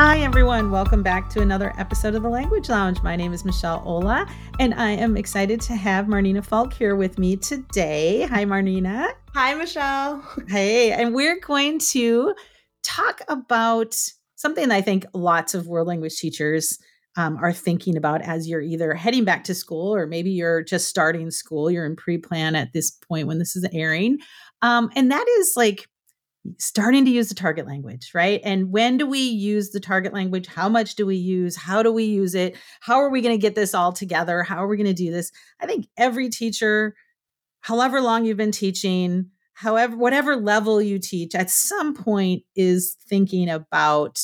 Hi, everyone. Welcome back to another episode of the Language Lounge. My name is Michelle Olah, and I am excited to have Marnina Falk here with me today. Hi, Marnina. Hi, Michelle. Hey, and we're going to talk about something that I think lots of world language teachers are thinking about as you're either heading back to school or maybe you're just starting school. You're in pre-plan at this point when this is airing. And that is like starting to use the target language, right? And when do we use the target language? How much do we use? How do we use it? How are we going to get this all together? How are we going to do this? I think every teacher, however long you've been teaching, however, whatever level you teach, at some point is thinking about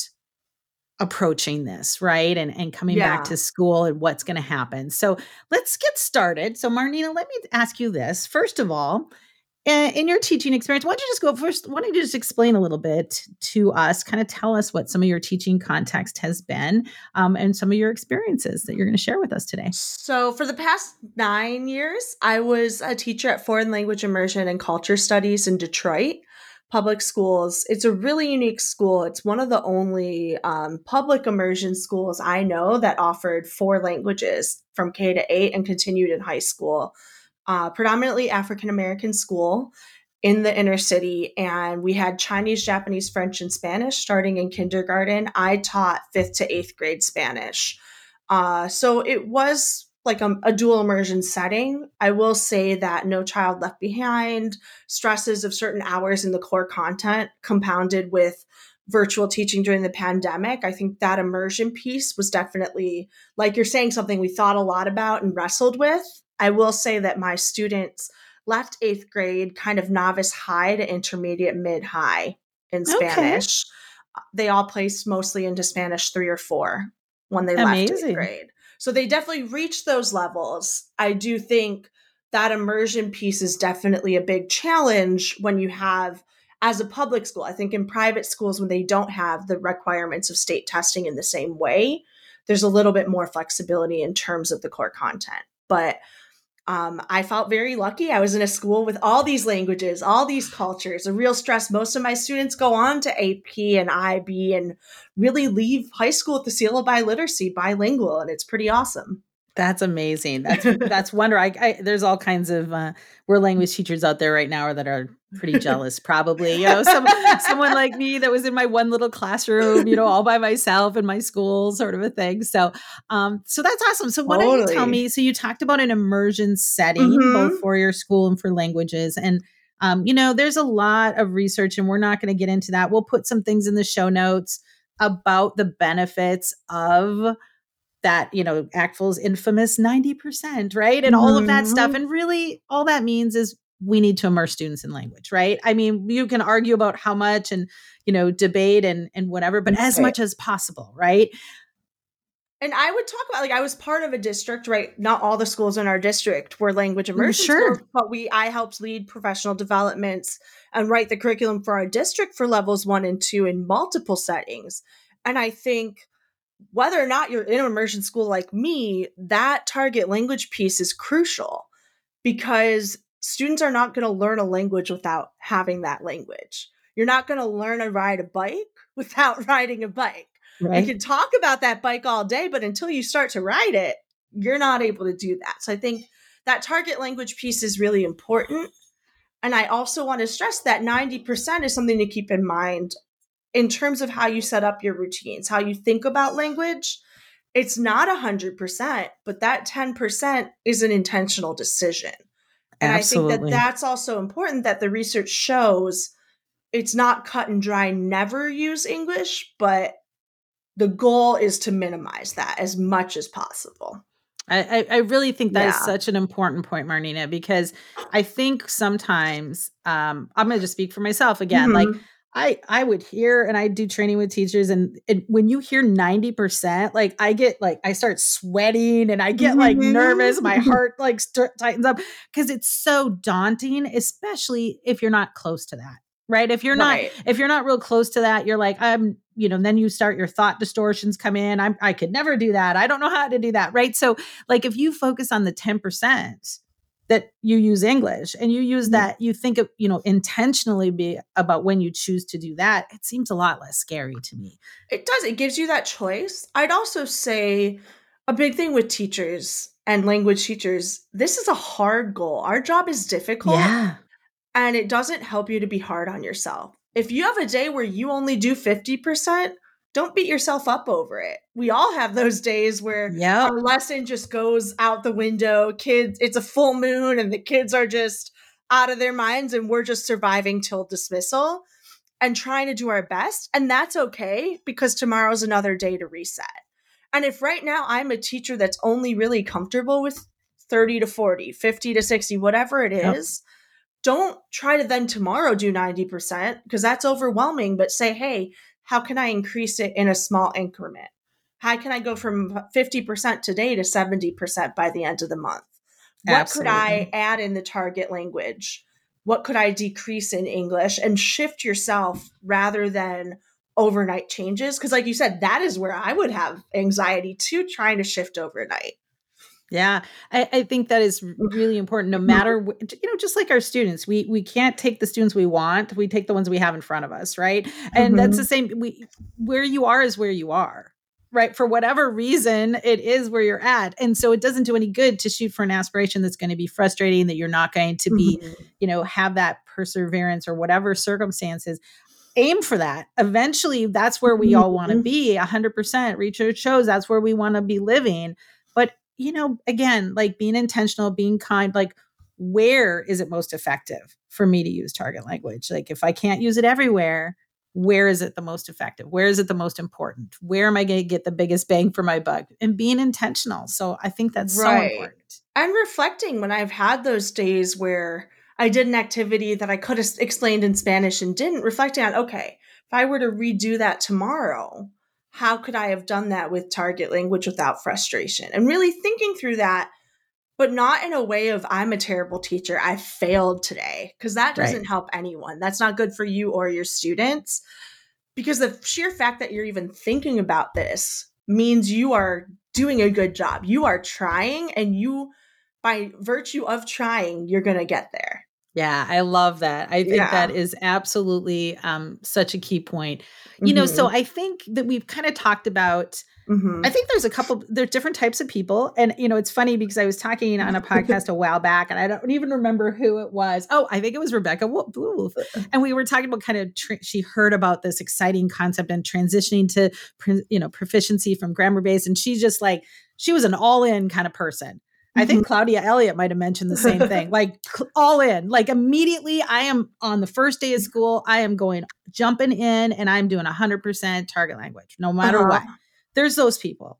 approaching this, right? And coming back to school and what's going to happen. So let's get started. So Marnina, let me ask you this. First of all, in your teaching experience, why don't you just explain a little bit to us, kind of tell us what some of your teaching context has been and some of your experiences that you're going to share with us today. So for the past 9 years, I was a teacher at Foreign Language Immersion and Culture Studies in Detroit Public Schools. It's a really unique school. It's one of the only public immersion schools I know that offered 4 languages from K-8 and continued in high school. Predominantly African-American school in the inner city. And we had Chinese, Japanese, French, and Spanish starting in kindergarten. I taught 5th to 8th grade Spanish. So it was like a dual immersion setting. I will say that No Child Left Behind, stresses of certain hours in the core content compounded with virtual teaching during the pandemic, I think that immersion piece was definitely, like you're saying, something we thought a lot about and wrestled with. I will say that my students left 8th grade kind of novice high to intermediate mid-high in Spanish. Okay. They all placed mostly into Spanish 3 or 4 when they left 8th grade. So they definitely reached those levels. I do think that immersion piece is definitely a big challenge when you have, as a public school, I think in private schools when they don't have the requirements of state testing in the same way, there's a little bit more flexibility in terms of the core content. But I felt very lucky. I was in a school with all these languages, all these cultures, a real stress. Most of my students go on to AP and IB and really leave high school with the seal of biliteracy, bilingual, and it's pretty awesome. That's amazing. That's wonderful. I there's all kinds of world language teachers out there right now that are pretty jealous, probably. You know, someone like me that was in my one little classroom, you know, all by myself in my school, sort of a thing. So, so that's awesome. So, why don't you tell me? So, you talked about an immersion setting both for your school and for languages, and you know, there's a lot of research, and we're not going to get into that. We'll put some things in the show notes about the benefits of that, you know, ACTFL's infamous 90%, right? And all of that stuff. And really all that means is we need to immerse students in language, right? I mean, you can argue about how much and, you know, debate and whatever, but as much as possible, right? And I would talk about, like, I was part of a district, right? Not all the schools in our district were language immersion schools, but I helped lead professional developments and write the curriculum for our district for levels 1 and 2 in multiple settings. And I think whether or not you're in an immersion school like me, that target language piece is crucial because students are not going to learn a language without having that language. You're not going to learn to ride a bike without riding a bike. Right. You can talk about that bike all day, but until you start to ride it, you're not able to do that. So I think that target language piece is really important. And I also want to stress that 90% is something to keep in mind in terms of how you set up your routines, how you think about language. It's not 100%, but that 10% is an intentional decision. And I think that's also important that the research shows it's not cut and dry, never use English, but the goal is to minimize that as much as possible. I really think that is such an important point, Marnina, because I think sometimes, I'm going to just speak for myself again, like, I would hear, and I do training with teachers, and when you hear 90%, like I start sweating and I get like nervous, my heart like tightens up because it's so daunting, especially if you're not close to that, right? If you're not real close to that, you're like, I'm, you know, then you start, your thought distortions come in. I could never do that. I don't know how to do that. Right. So like, if you focus on the 10%, that you use English and you use that, you think of, you know, intentionally be about when you choose to do that, it seems a lot less scary to me. It does. It gives you that choice. I'd also say a big thing with teachers and language teachers, this is a hard goal. Our job is difficult. Yeah. And it doesn't help you to be hard on yourself. If you have a day where you only do 50%, don't beat yourself up over it. We all have those days where our lesson just goes out the window. Kids, it's a full moon and the kids are just out of their minds and we're just surviving till dismissal and trying to do our best. And that's okay because tomorrow's another day to reset. And if right now I'm a teacher that's only really comfortable with 30 to 40, 50 to 60, whatever it is, don't try to then tomorrow do 90% because that's overwhelming, but say, hey, how can I increase it in a small increment? How can I go from 50% today to 70% by the end of the month? What could I add in the target language? What could I decrease in English and shift yourself rather than overnight changes? Because like you said, that is where I would have anxiety too, trying to shift overnight. Yeah, I think that is really important. No matter, you know, just like our students, we can't take the students we want. We take the ones we have in front of us, right? And that's the same. Where you are is where you are, right? For whatever reason, it is where you're at. And so it doesn't do any good to shoot for an aspiration that's going to be frustrating, that you're not going to be, you know, have that perseverance or whatever circumstances. Aim for that. Eventually, that's where we all want to be. 100% research shows that's where we want to be living. But you know, again, like being intentional, being kind, like where is it most effective for me to use target language? Like if I can't use it everywhere, where is it the most effective? Where is it the most important? Where am I going to get the biggest bang for my buck? And being intentional. So I think that's so important. And reflecting when I've had those days where I did an activity that I could have explained in Spanish and didn't, reflecting on, okay, if I were to redo that tomorrow, how could I have done that with target language without frustration? And really thinking through that, but not in a way of I'm a terrible teacher, I failed today, because that doesn't help anyone. That's not good for you or your students, because the sheer fact that you're even thinking about this means you are doing a good job. You are trying, and you, by virtue of trying, you're going to get there. Yeah, I love that. I think that is absolutely such a key point. You know, so I think that we've kind of talked about, I think there's a couple, there's different types of people. And, you know, it's funny because I was talking on a podcast a while back and I don't even remember who it was. Oh, I think it was Rebecca Wolf. And we were talking about kind of, she heard about this exciting concept and transitioning to, you know, proficiency from grammar base. And she just like, she was an all-in kind of person. I think Claudia Elliott might have mentioned the same thing, like all in, like immediately I am on the first day of school, I am going jumping in and I'm doing 100% target language, no matter what. There's those people.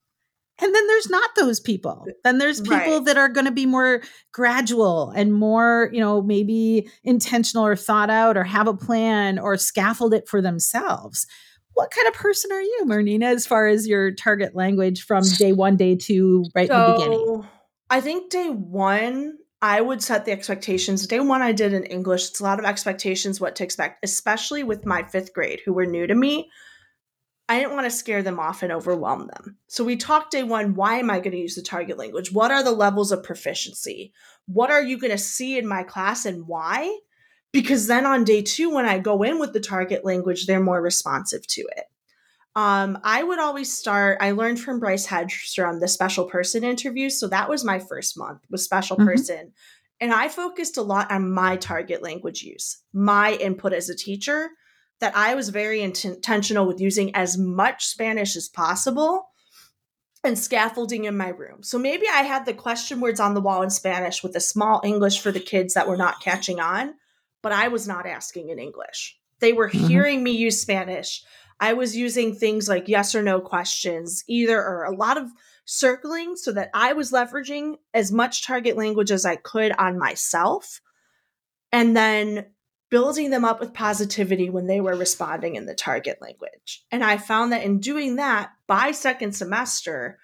And then there's not those people. Then there's people that are going to be more gradual and more, you know, maybe intentional or thought out or have a plan or scaffold it for themselves. What kind of person are you, Marnina, as far as your target language from day one, day two, in the beginning? I think day one, I would set the expectations. Day one, I did in English. It's a lot of expectations, what to expect, especially with my fifth grade who were new to me. I didn't want to scare them off and overwhelm them. So we talked day one, why am I going to use the target language? What are the levels of proficiency? What are you going to see in my class and why? Because then on day two, when I go in with the target language, they're more responsive to it. I would always start, I learned from Bryce Hedstrom, the special person interview. So that was my first month with special person. And I focused a lot on my target language use, my input as a teacher, that I was very intentional with using as much Spanish as possible and scaffolding in my room. So maybe I had the question words on the wall in Spanish with a small English for the kids that were not catching on, but I was not asking in English. They were hearing me use Spanish. I was using things like yes or no questions, either or, a lot of circling so that I was leveraging as much target language as I could on myself and then building them up with positivity when they were responding in the target language. And I found that in doing that, by second semester,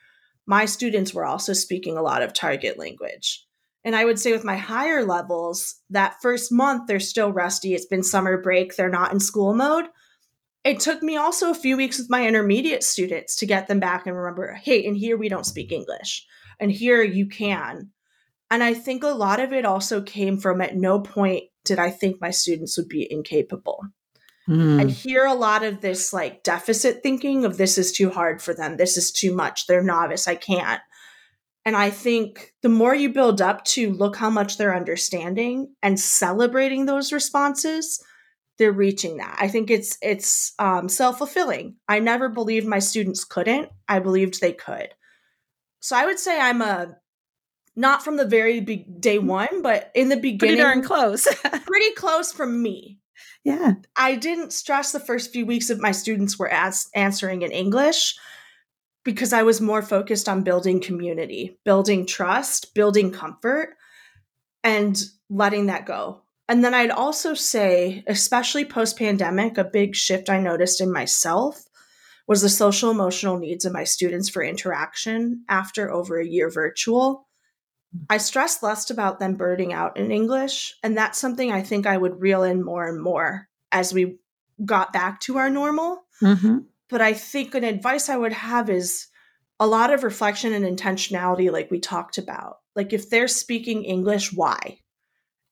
my students were also speaking a lot of target language. And I would say with my higher levels, that first month, they're still rusty. It's been summer break. They're not in school mode. It took me also a few weeks with my intermediate students to get them back and remember, hey, in here we don't speak English, and here you can. And I think a lot of it also came from, at no point did I think my students would be incapable. Mm. I hear a lot of this like deficit thinking of, this is too hard for them. This is too much. They're novice. I can't. And I think the more you build up to look how much they're understanding and celebrating those responses, they're reaching that. I think it's self-fulfilling. I never believed my students couldn't. I believed they could. So I would say I'm not from the very day one, but in the beginning. Pretty darn close. Pretty close from me. Yeah. I didn't stress the first few weeks if my students were answering in English, because I was more focused on building community, building trust, building comfort, and letting that go. And then I'd also say, especially post-pandemic, a big shift I noticed in myself was the social emotional needs of my students for interaction after over a year virtual. I stressed less about them burning out in English, and that's something I think I would reel in more and more as we got back to our normal. Mm-hmm. But I think an advice I would have is a lot of reflection and intentionality, like we talked about. Like, if they're speaking English, why?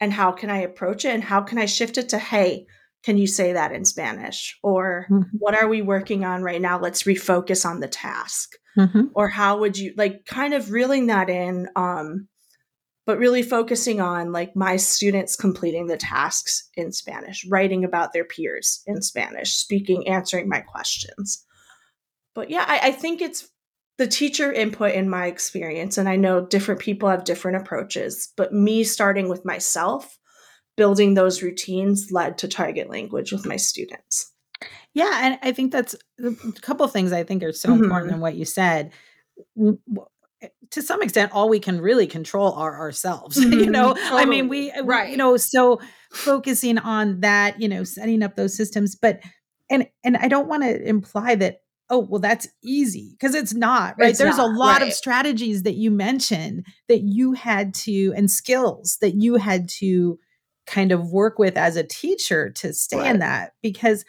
And how can I approach it? And how can I shift it to, hey, can you say that in Spanish? Or mm-hmm. what are we working on right now? Let's refocus on the task. Mm-hmm. Or how would you, like, kind of reeling that in, but really focusing on like my students completing the tasks in Spanish, writing about their peers in Spanish, speaking, answering my questions. But yeah, I think it's the teacher input in my experience. And I know different people have different approaches, but me starting with myself, building those routines led to target language with my students. Yeah. And I think that's a couple of things I think are so mm-hmm. important in what you said. To some extent, all we can really control are ourselves, mm-hmm. you know, totally. I mean, we, you know, so focusing on that, you know, setting up those systems, but, and I don't want to imply that, oh, well, that's easy, because it's not, right? It's There's a lot of strategies that you mentioned that you had to, and skills that you had to kind of work with as a teacher to stay in that, because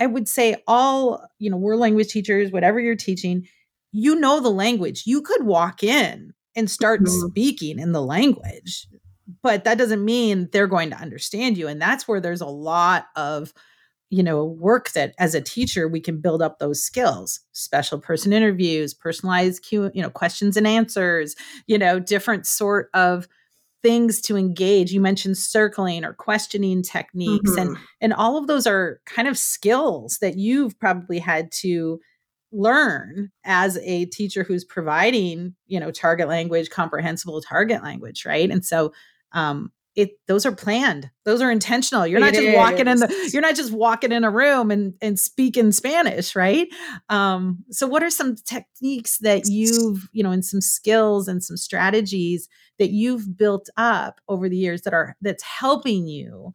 I would say all, you know, we're language teachers, whatever you're teaching, you know the language. You could walk in and start mm-hmm. speaking in the language, but that doesn't mean they're going to understand you. And that's where there's a lot of, you know, work that as a teacher, we can build up those skills, special person interviews, personalized questions and answers, you know, different sort of things to engage. You mentioned circling or questioning techniques, mm-hmm. and all of those are kind of skills that you've probably had to learn as a teacher who's providing, you know, target language, comprehensible target language, right? And so those are planned. Those are intentional. You're not just walking in a room and speaking Spanish, right? So what are some techniques that you've, you know, and some skills and some strategies that you've built up over the years that's helping you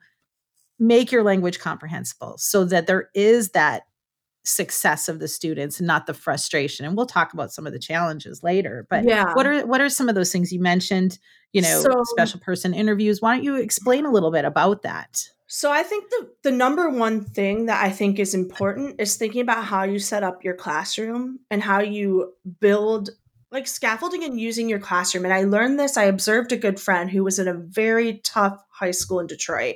make your language comprehensible so that there is that success of the students and not the frustration? And we'll talk about some of the challenges later, but what are some of those things you mentioned, you know, special person interviews? Why don't you explain a little bit about that? So I think the number one thing that I think is important is thinking about how you set up your classroom and how you build like scaffolding and using your classroom. And I learned this, I observed a good friend who was in a very tough high school in Detroit,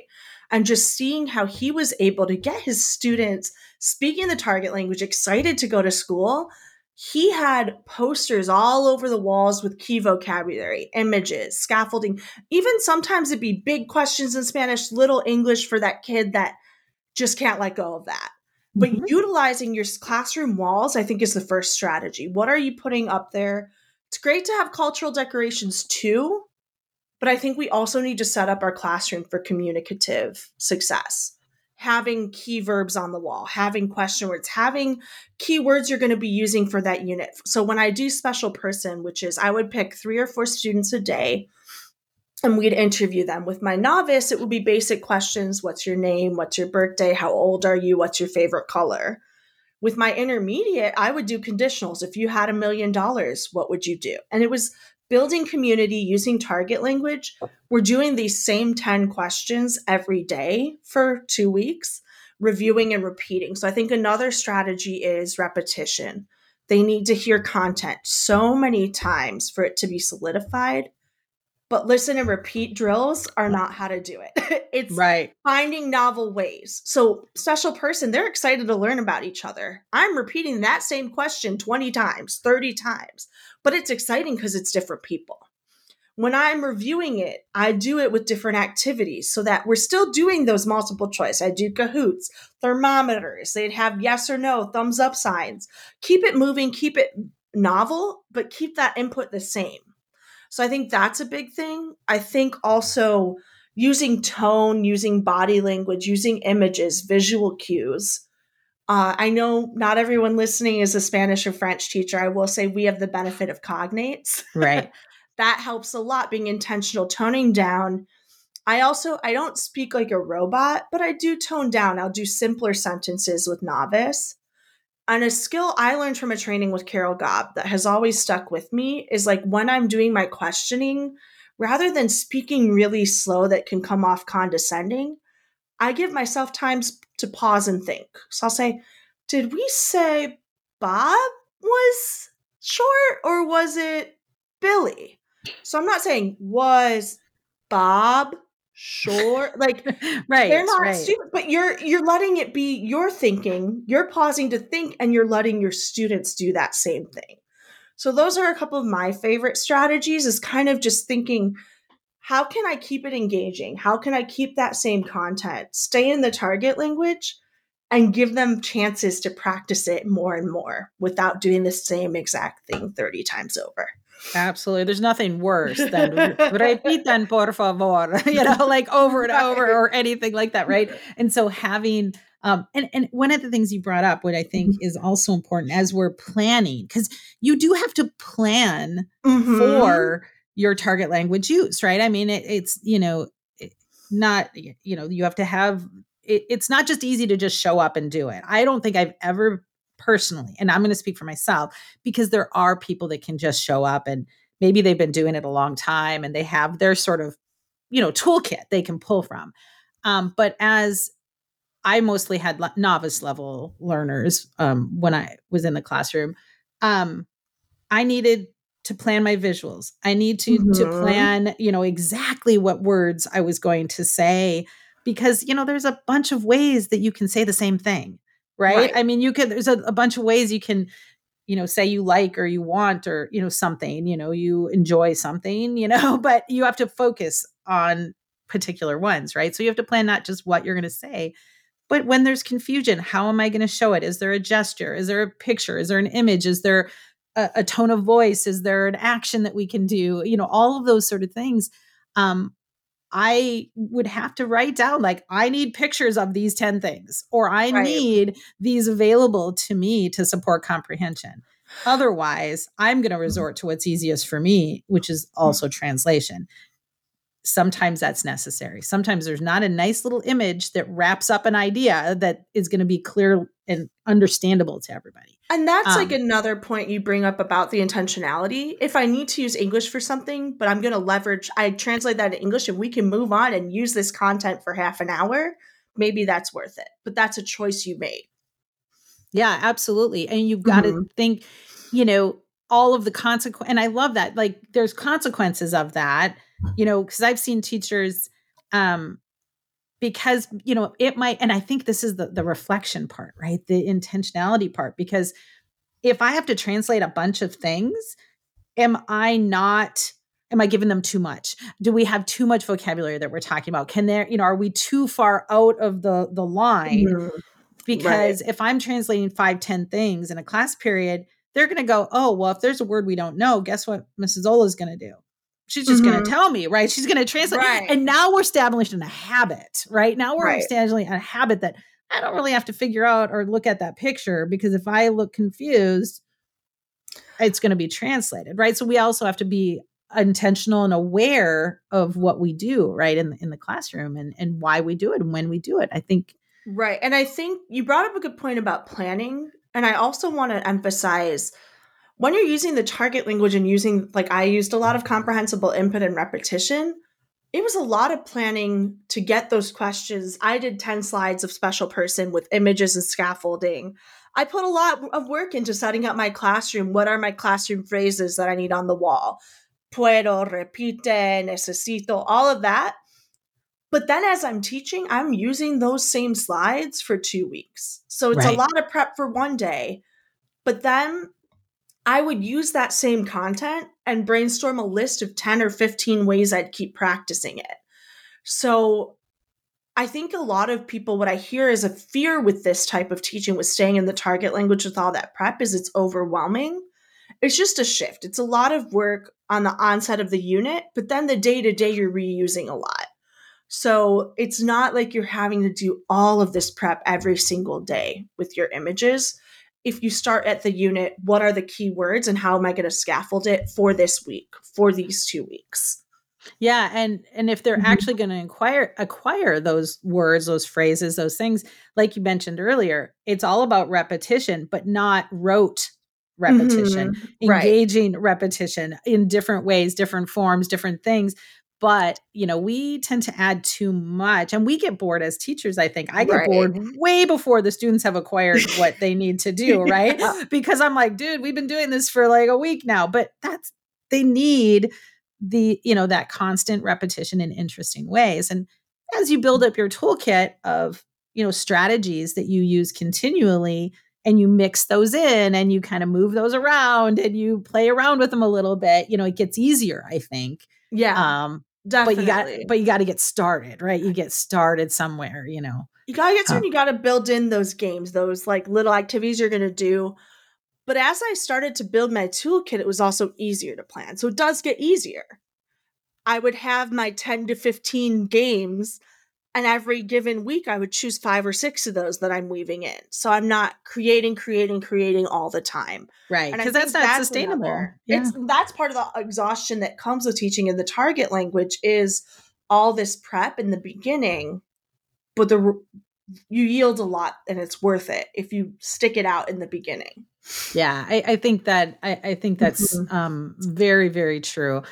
and just seeing how he was able to get his students speaking the target language, excited to go to school. He had posters all over the walls with key vocabulary, images, scaffolding. Even sometimes it'd be big questions in Spanish, little English for that kid that just can't let go of that. But mm-hmm. utilizing your classroom walls, I think, is the first strategy. What are you putting up there? It's great to have cultural decorations too, but I think we also need to set up our classroom for communicative success. Having key verbs on the wall, having question words, having key words you're going to be using for that unit. So when I do special person, which is I would pick 3 or 4 students a day and we'd interview them. With my novice, it would be basic questions. What's your name? What's your birthday? How old are you? What's your favorite color? With my intermediate, I would do conditionals. If you had $1 million, what would you do? And it was building community using target language. We're doing these same 10 questions every day for 2 weeks, reviewing and repeating. So I think another strategy is repetition. They need to hear content so many times for it to be solidified. but listen and repeat drills are not how to do it. It's finding novel ways. So special person, they're excited to learn about each other. I'm repeating that same question 20 times, 30 times, but it's exciting because it's different people. When I'm reviewing it, I do it with different activities so that we're still doing those multiple choice. I do Kahoots, thermometers. They'd have yes or no, thumbs up signs. Keep it moving, keep it novel, but keep that input the same. So I think that's a big thing. I think also using tone, using body language, using images, visual cues. I know not everyone listening is a Spanish or French teacher. I will say we have the benefit of cognates. Right. That helps a lot, being intentional, toning down. I don't speak like a robot, but I do tone down. I'll do simpler sentences with novice. And a skill I learned from a training with Carol Gobb that has always stuck with me is, like, when I'm doing my questioning, rather than speaking really slow that can come off condescending, I give myself times to pause and think. So I'll say, did we say Bob was short or was it Billy? So I'm not saying, was Bob short? Like, right, they're not stupid, but you're letting it be your thinking. You're pausing to think, and you're letting your students do that same thing. So those are a couple of my favorite strategies, is kind of just thinking, how can I keep it engaging? How can I keep that same content, stay in the target language, and give them chances to practice it more and more without doing the same exact thing 30 times over? Absolutely. There's nothing worse than repitan, por favor, like over and over or anything like that. Right. And so having, and one of the things you brought up, what I think is also important as we're planning, because you do have to plan for your target language use, right? I mean, it's, not, you have to have, it's not just easy to just show up and do it. I don't think I've ever personally, and I'm going to speak for myself, because there are people that can just show up and maybe they've been doing it a long time and they have their sort of, toolkit they can pull from. But as I mostly had novice level learners when I was in the classroom, I needed to plan my visuals. I need to plan, exactly what words I was going to say, because, there's a bunch of ways that you can say the same thing. Right? I mean, there's a bunch of ways you can, say you like, or you want, or, something, you enjoy something, but you have to focus on particular ones, right? So you have to plan not just what you're going to say, but when there's confusion, how am I going to show it? Is there a gesture? Is there a picture? Is there an image? Is there a tone of voice? Is there an action that we can do? All of those sort of things. I would have to write down, like, I need pictures of these 10 things, or I need these available to me to support comprehension. Otherwise, I'm going to resort to what's easiest for me, which is also translation. Sometimes that's necessary. Sometimes there's not a nice little image that wraps up an idea that is going to be clear and understandable to everybody. And that's like another point you bring up about the intentionality. If I need to use English for something, but I'm going to leverage, I translate that to English and we can move on and use this content for half an hour, maybe that's worth it. But that's a choice you made. Yeah, absolutely. And you've got to think, all of the consequences. And I love that. Like, there's consequences of that. Because I've seen teachers, because, it might, and I think this is the reflection part, right? The intentionality part, because if I have to translate a bunch of things, am I giving them too much? Do we have too much vocabulary that we're talking about? Are we too far out of the line? Mm-hmm. Because if I'm translating 5-10 things in a class period, they're going to go, oh, well, if there's a word we don't know, guess what Mrs. Olah is going to do? She's just going to tell me, right? She's going to translate. Right. And now we're establishing a habit, right? Now we're establishing a habit that I don't really have to figure out or look at that picture, because if I look confused, it's going to be translated, right? So we also have to be intentional and aware of what we do, right? In the classroom and why we do it and when we do it, I think. Right. And I think you brought up a good point about planning. And I also want to emphasize, when you're using the target language and using, like I used a lot of comprehensible input and repetition, it was a lot of planning to get those questions. I did 10 slides of special person with images and scaffolding. I put a lot of work into setting up my classroom. What are my classroom phrases that I need on the wall? puedo, repite, necesito, all of that. But then as I'm teaching, I'm using those same slides for 2 weeks. So it's a lot of prep for one day. But then I would use that same content and brainstorm a list of 10 or 15 ways I'd keep practicing it. So I think a lot of people, what I hear is a fear with this type of teaching, with staying in the target language with all that prep, is it's overwhelming. It's just a shift. It's a lot of work on the onset of the unit, but then the day-to-day you're reusing a lot. So it's not like you're having to do all of this prep every single day with your images. If you start at the unit, what are the key words and how am I going to scaffold it for this week, for these 2 weeks? Yeah. And if they're actually going to acquire those words, those phrases, those things, like you mentioned earlier, it's all about repetition, but not rote repetition, engaging repetition in different ways, different forms, different things. But, you know, we tend to add too much and we get bored as teachers. I think I get bored way before the students have acquired what they need to do. Right. Yeah. Because I'm like, dude, we've been doing this for like a week now, but they need the, you know, that constant repetition in interesting ways. And as you build up your toolkit of, you know, strategies that you use continually, and you mix those in and you kind of move those around and you play around with them a little bit, you know, it gets easier, I think. Yeah. Definitely. But you got to get started, right? You get started somewhere, you know. You got to get started. You got to build in those games, those like little activities you're going to do. But as I started to build my toolkit, it was also easier to plan. So it does get easier. I would have my 10 to 15 games, and every given week I would choose 5 or 6 of those that I'm weaving in. So I'm not creating all the time. Right. Because that's not sustainable. That's part of the exhaustion that comes with teaching in the target language, is all this prep in the beginning, but you yield a lot and it's worth it if you stick it out in the beginning. Yeah. I think that's very, very true.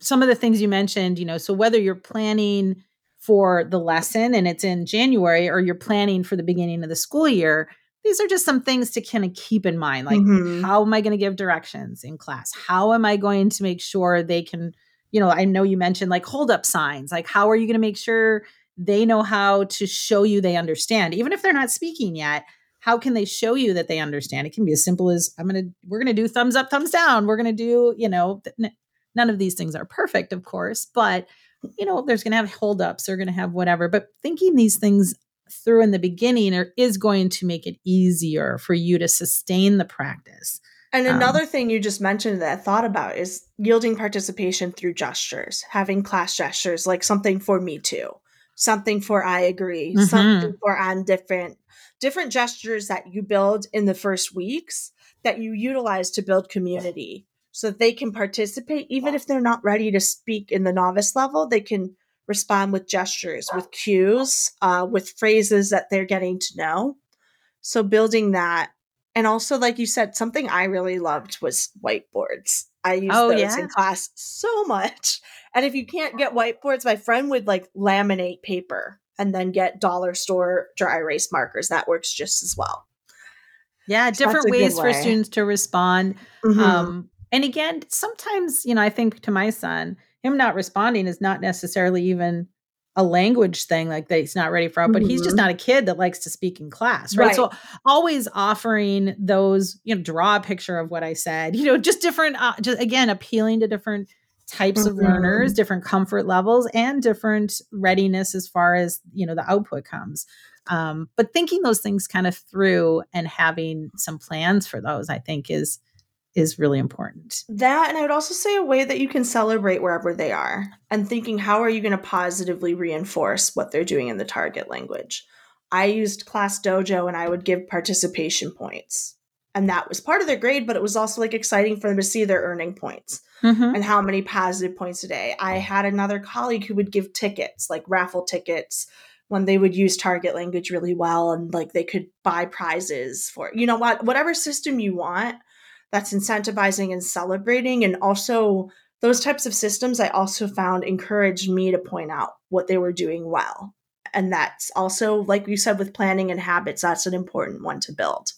Some of the things you mentioned, you know, so whether you're planning for the lesson and it's in January, or you're planning for the beginning of the school year, these are just some things to kind of keep in mind. Like, how am I going to give directions in class? How am I going to make sure they can, you know, I know you mentioned like hold up signs, like how are you going to make sure they know how to show you they understand, even if they're not speaking yet? How can they show you that they understand? It can be as simple as we're going to do thumbs up, thumbs down. We're going to do, you know, none of these things are perfect, of course, but you know, there's going to have holdups, they're going to have whatever, but thinking these things through in the beginning is going to make it easier for you to sustain the practice. And another thing you just mentioned that I thought about is yielding participation through gestures, having class gestures, like something for me too, something for I agree, something for I'm different gestures that you build in the first weeks that you utilize to build community. So that they can participate, even if they're not ready to speak in the novice level, they can respond with gestures, with cues, with phrases that they're getting to know. So building that. And also, like you said, something I really loved was whiteboards. I used those in class so much. And if you can't get whiteboards, my friend would like laminate paper and then get dollar store dry erase markers. That works just as well. Yeah, different ways for students to respond. And again, sometimes, you know, I think to my son, him not responding is not necessarily even a language thing, like that he's not ready for it, but he's just not a kid that likes to speak in class, right? So always offering those, you know, draw a picture of what I said, you know, just different, just again, appealing to different types of learners, different comfort levels, and different readiness as far as, you know, the output comes. But thinking those things kind of through and having some plans for those, I think is really important. That, and I would also say a way that you can celebrate wherever they are, and thinking, how are you going to positively reinforce what they're doing in the target language? I used Class Dojo and I would give participation points. And that was part of their grade, but it was also like exciting for them to see their earning points and how many positive points a day. I had another colleague who would give tickets, like raffle tickets, when they would use target language really well, and like they could buy prizes for, you know, whatever system you want. That's incentivizing and celebrating. And also those types of systems I also found encouraged me to point out what they were doing well. And that's also, like you said, with planning and habits, that's an important one to build.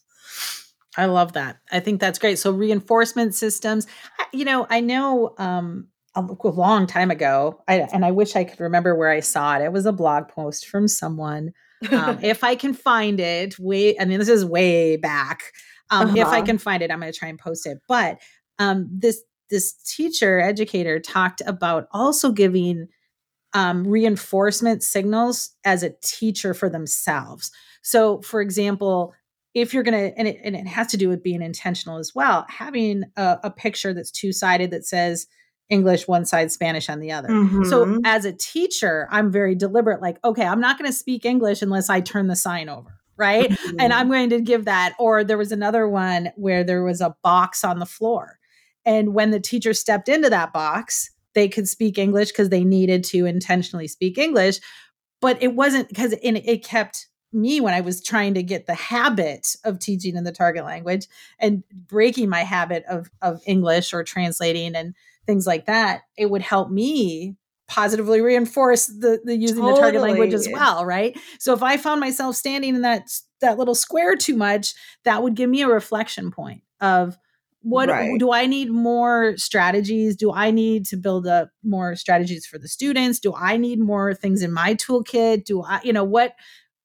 I love that. I think that's great. So reinforcement systems, I know a long time ago, I wish I could remember where I saw it. It was a blog post from someone. If I can find it, this is way back. If I can find it, I'm going to try and post it. But this educator talked about also giving reinforcement signals as a teacher for themselves. So, for example, if you're going to, and it has to do with being intentional as well, having a picture that's two-sided that says English one side, Spanish on the other. Mm-hmm. So as a teacher, I'm very deliberate, like, okay, I'm not going to speak English unless I turn the sign over. Right. Mm-hmm. And I'm going to give that. Or there was another one where there was a box on the floor. And when the teacher stepped into that box, they could speak English because they needed to intentionally speak English. But it wasn't because it kept me when I was trying to get the habit of teaching in the target language and breaking my habit of English or translating and things like that. It would help me positively reinforce the using the target language as well, right? So if I found myself standing in that little square too much, that would give me a reflection point of do I need more strategies? Do I need to build up more strategies for the students? Do I need more things in my toolkit? Do I,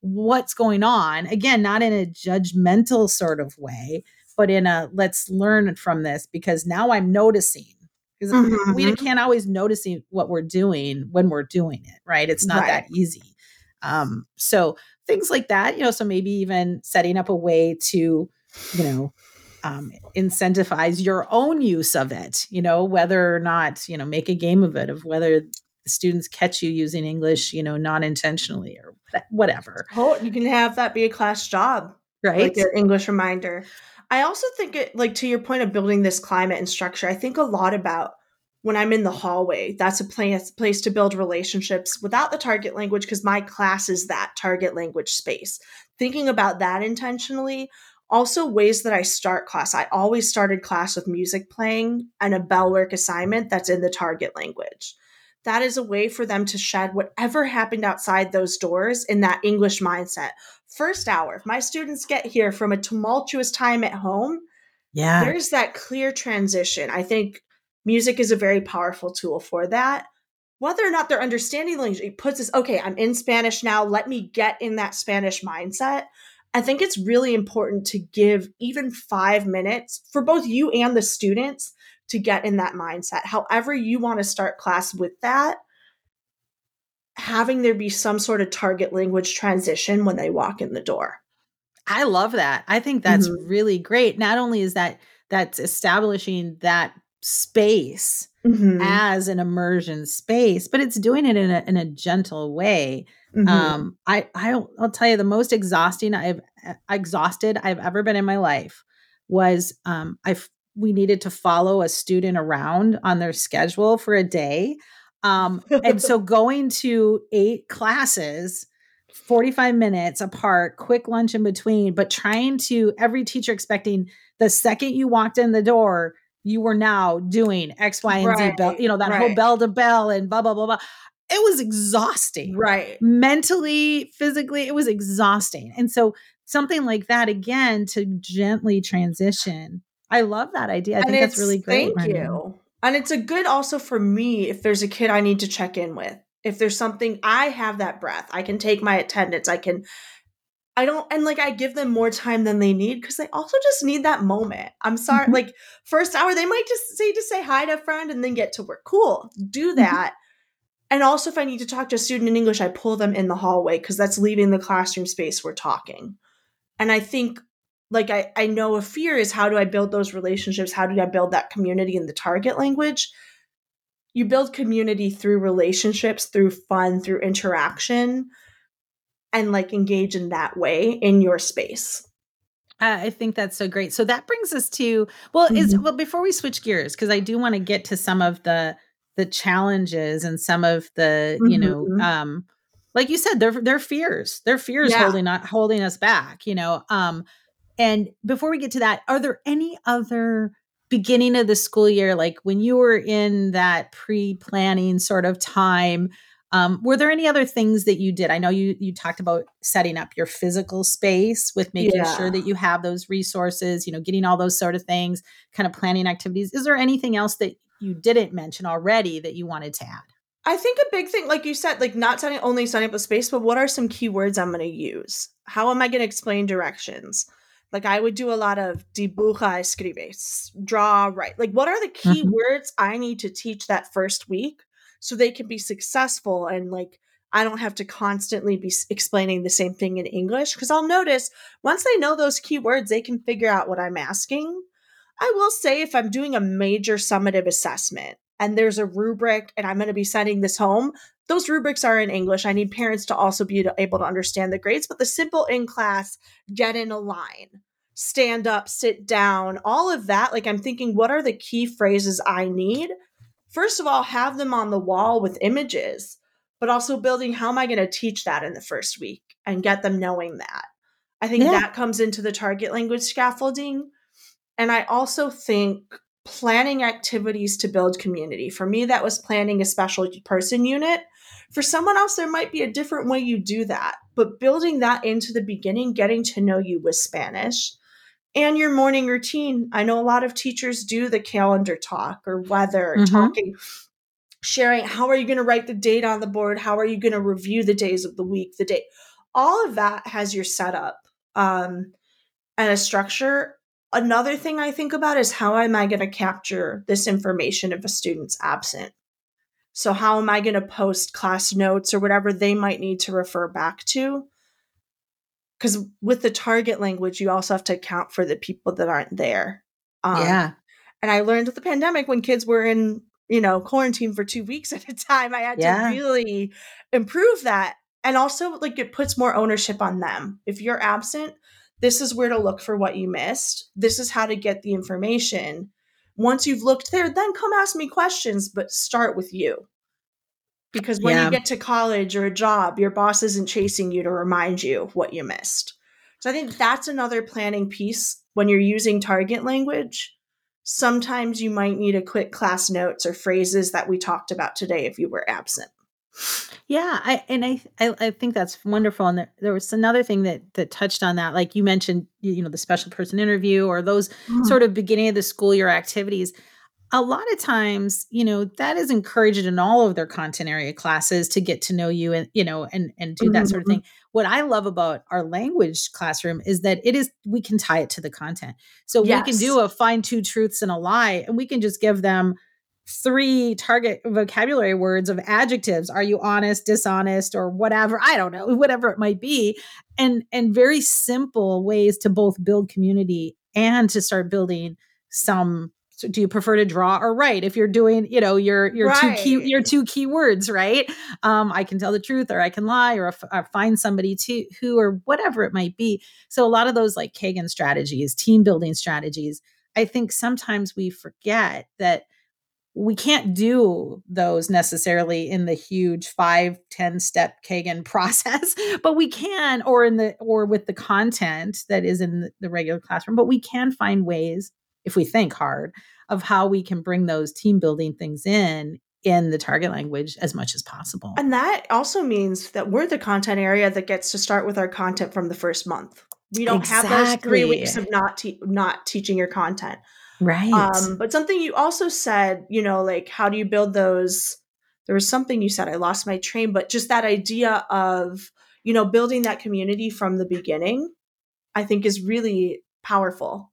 what's going on? Again, not in a judgmental sort of way, but in a let's learn from this because now I'm noticing. Because mm-hmm. we can't always notice what we're doing when we're doing it, right? It's not that easy. So things like that, so maybe even setting up a way to, incentivize your own use of it, whether or not, make a game of it, of whether students catch you using English, not intentionally or whatever. Oh, you can have that be a class job, right? Like your English reminder. I also think to your point of building this climate and structure, I think a lot about when I'm in the hallway, that's a place to build relationships without the target language because my class is that target language space. Thinking about that intentionally, also ways that I start class. I always started class with music playing and a bell work assignment that's in the target language. That is a way for them to shed whatever happened outside those doors in that English mindset. First hour, if my students get here from a tumultuous time at home, there's that clear transition. I think music is a very powerful tool for that. Whether or not they're understanding language, it puts us, okay, I'm in Spanish now. Let me get in that Spanish mindset. I think it's really important to give even 5 minutes for both you and the students to get in that mindset. However you want to start class with that, having there be some sort of target language transition when they walk in the door. I love that. I think that's mm-hmm. really great. Not only is that's establishing that space mm-hmm. as an immersion space, but it's doing it in a gentle way. Mm-hmm. I'll tell you the most exhausted I've ever been in my life was we needed to follow a student around on their schedule for a day. And so going to 8 classes, 45 minutes apart, quick lunch in between, but trying to, every teacher expecting the second you walked in the door, you were now doing X, Y, and Z, bell, that whole bell to bell and blah, blah, blah, blah. It was exhausting, right? Mentally, physically, it was exhausting. And so something like that, again, to gently transition. I love that idea. I think that's really great. Thank you. And it's a good also for me, if there's a kid I need to check in with, if there's something, I have that breath, I can take my attendance. I give them more time than they need because they also just need that moment. I'm sorry. Mm-hmm. First hour, they might just say hi to a friend and then get to work. Cool. Do that. Mm-hmm. And also if I need to talk to a student in English, I pull them in the hallway because that's leaving the classroom space we're talking. And I think I know a fear is how do I build those relationships? How do I build that community in the target language? You build community through relationships, through fun, through interaction, and engage in that way in your space. I think that's so great. So that brings us to, before we switch gears, because I do want to get to some of the challenges and some of the, mm-hmm. Like you said, they're fears. They're fears holding us back, And before we get to that, are there any other beginning of the school year, when you were in that pre-planning sort of time, Were there any other things that you did? I know you talked about setting up your physical space with making sure that you have those resources, getting all those sort of things, kind of planning activities. Is there anything else that you didn't mention already that you wanted to add? I think a big thing, like you said, like not only setting up a space, but what are some keywords I'm going to use? How am I going to explain directions? Like I would do a lot of dibuja, escribes, draw, write. Like what are the key words I need to teach that first week so they can be successful and like I don't have to constantly be explaining the same thing in English? Because I'll notice once they know those key words, they can figure out what I'm asking. I will say if I'm doing a major summative assessment, and there's a rubric, and I'm going to be sending this home. Those rubrics are in English. I need parents to also be able to understand the grades, but the simple in class, get in a line, stand up, sit down, all of that. Like I'm thinking, what are the key phrases I need? First of all, have them on the wall with images, but also building, how am I going to teach that in the first week and get them knowing that? I think that comes into the target language scaffolding. And I also think planning activities to build community. For me, that was planning a special person unit. For someone else, there might be a different way you do that, but building that into the beginning, getting to know you with Spanish and your morning routine. I know a lot of teachers do the calendar talk or weather talking, sharing, how are you going to write the date on the board? How are you going to review the days of the week, the day, all of that has your setup and a structure. Another thing I think about is how am I going to capture this information if a student's absent? So how am I going to post class notes or whatever they might need to refer back to? Because with the target language, you also have to account for the people that aren't there. And I learned with the pandemic when kids were in, quarantine for 2 weeks at a time, I had to really improve that. And also like it puts more ownership on them. If you're absent, this is where to look for what you missed. This is how to get the information. Once you've looked there, then come ask me questions, but start with you. Because when you get to college or a job, your boss isn't chasing you to remind you of what you missed. So I think that's another planning piece when you're using target language. Sometimes you might need a quick class notes or phrases that we talked about today if you were absent. Yeah. I think that's wonderful. And there was another thing that touched on that. Like you mentioned, the special person interview or those sort of beginning of the school year activities. A lot of times, that is encouraged in all of their content area classes to get to know you and, and do that sort of thing. What I love about our language classroom is that we can tie it to the content. So we can do a find two truths and a lie, and we can just give them 3 target vocabulary words of adjectives. Are you honest, dishonest, or whatever? I don't know, whatever it might be. And very simple ways to both build community and to start building some. So do you prefer to draw or write? If you're doing, your right. two keywords, right? I can tell the truth, or I can lie, or find somebody or whatever it might be. So a lot of those like Kagan strategies, team building strategies, I think sometimes we forget that we can't do those necessarily in the huge 5-10-step Kagan process, but we can, or with the content that is in the regular classroom, but we can find ways, if we think hard, of how we can bring those team building things in the target language as much as possible. And that also means that we're the content area that gets to start with our content from the first month. We don't have those 3 weeks of not teaching your content. Right. But something you also said, like how do you build those? There was something you said, I lost my train, but just that idea of, building that community from the beginning, I think is really powerful.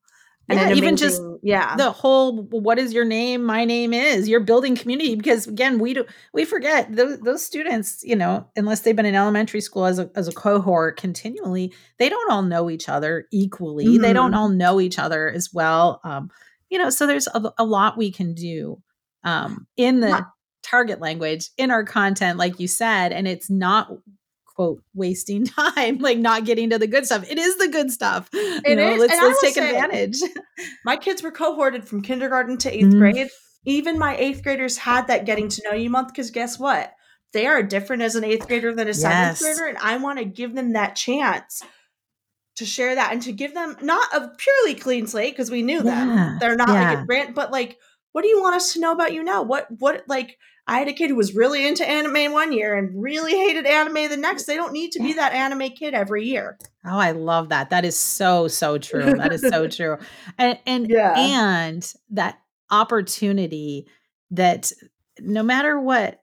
And the whole, what is your name? My name is, you're building community because again, we forget those students, unless they've been in elementary school as a cohort continually, they don't all know each other equally. Mm-hmm. They don't all know each other as well. So there's a lot we can do in the target language, in our content, like you said, and it's not, quote, wasting time, like not getting to the good stuff. It is the good stuff. It is. Let's take advantage. My kids were cohorted from kindergarten to 8th grade. Even my 8th graders had that getting to know you month because guess what? They are different as an 8th grader than a 7th grader, and I want to give them that chance to share that and to give them not a purely clean slate because we knew them. They're not like a brand, but like what do you want us to know about you now? What like, I had a kid who was really into anime one year and really hated anime the next. They don't need to be that anime kid every year. Oh, I love that. That is so, so true. That is so true. And that opportunity that no matter what,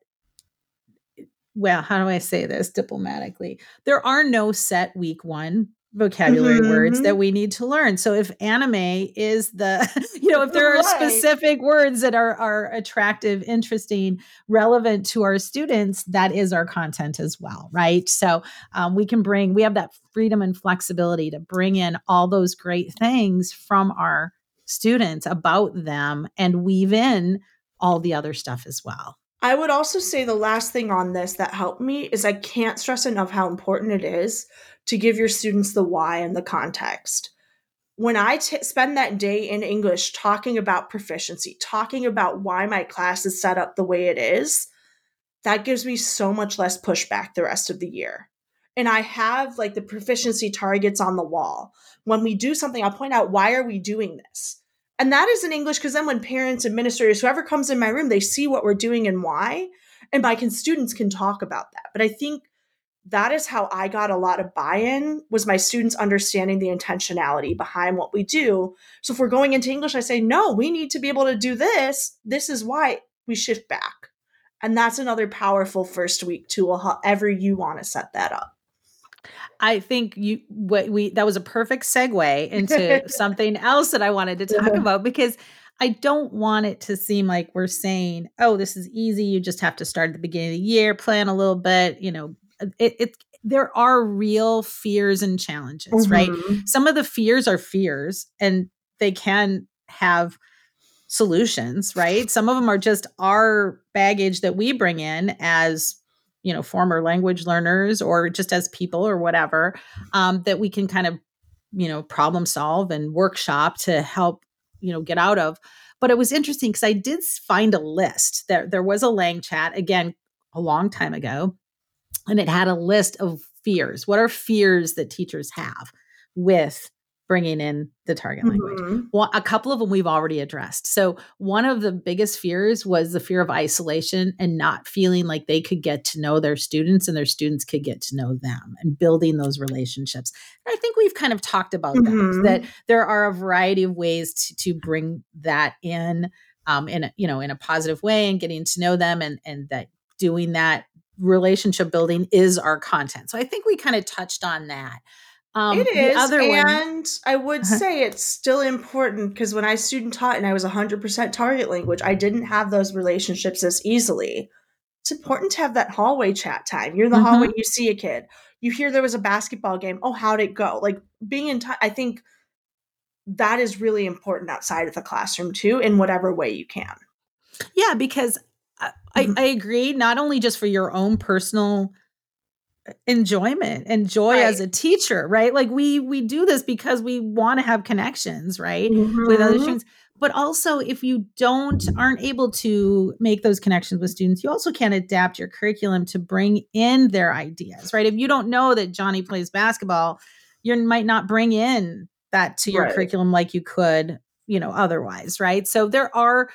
well, how do I say this diplomatically? There are no set week one vocabulary words that we need to learn. So if anime is the, you know, if there are specific words that are attractive, interesting, relevant to our students, that is our content as well, right? So we have that freedom and flexibility to bring in all those great things from our students about them and weave in all the other stuff as well. I would also say the last thing on this that helped me is I can't stress enough how important it is to give your students the why and the context. When I spend that day in English talking about proficiency, talking about why my class is set up the way it is, that gives me so much less pushback the rest of the year. And I have like the proficiency targets on the wall. When we do something, I'll point out, why are we doing this? And that is in English, because then when parents, administrators, whoever comes in my room, they see what we're doing and why, and students can talk about that. But I think that is how I got a lot of buy-in, was my students understanding the intentionality behind what we do. So if we're going into English, I say, no, we need to be able to do this. This is why we shift back. And that's another powerful first week tool, however you want to set that up. I think that was a perfect segue into something else that I wanted to talk about, because I don't want it to seem like we're saying, oh, this is easy. You just have to start at the beginning of the year, plan a little bit, you know, there are real fears and challenges, right? Some of the fears are fears and they can have solutions, right? Some of them are just our baggage that we bring in as, you know, former language learners or just as people or whatever, that we can kind of, you know, problem solve and workshop to help, you know, get out of. But it was interesting because I did find a list. There was a Lang chat, again, a long time ago, and it had a list of fears. What are fears that teachers have with bringing in the target language? Well, a couple of them we've already addressed. So one of the biggest fears was the fear of isolation and not feeling like they could get to know their students and their students could get to know them and building those relationships. And I think we've kind of talked about that there are a variety of ways to bring that in a positive way and getting to know them and that doing that relationship building is our content. So I think we kind of touched on that. It is, I would say it's still important because when I student taught and I was 100% target language, I didn't have those relationships as easily. It's important to have that hallway chat time. You're in the hallway, you see a kid, you hear there was a basketball game. Oh, how'd it go? Like being in touch, I think that is really important outside of the classroom too, in whatever way you can. Yeah, because I agree, not only just for your own personal enjoyment and joy as a teacher, right? Like we do this because we want to have connections, right? With other students. But also if you aren't able to make those connections with students, you also can't adapt your curriculum to bring in their ideas, right? If you don't know that Johnny plays basketball, you might not bring in that to your curriculum like you could, you know, otherwise, right? So there are,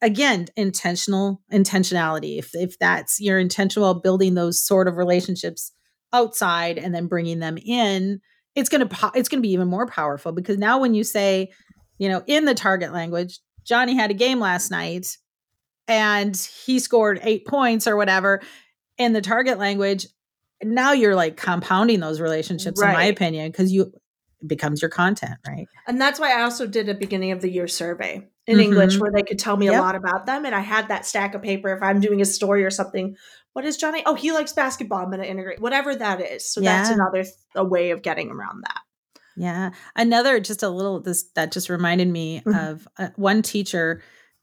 again, intentionality. If that's your intentional building those sort of relationships outside and then bringing them in, it's gonna be even more powerful, because now when you say, you know, in the target language, Johnny had a game last night and he scored 8 points or whatever in the target language. Now you're like compounding those relationships, in my opinion, because it becomes your content, right? And that's why I also did a beginning of the year survey in English where they could tell me a lot about them. And I had that stack of paper. If I'm doing a story or something, what is Johnny? Oh, he likes basketball. I'm going to integrate whatever that is. So that's another way of getting around that. Yeah. Another, just a little, that just reminded me of one teacher,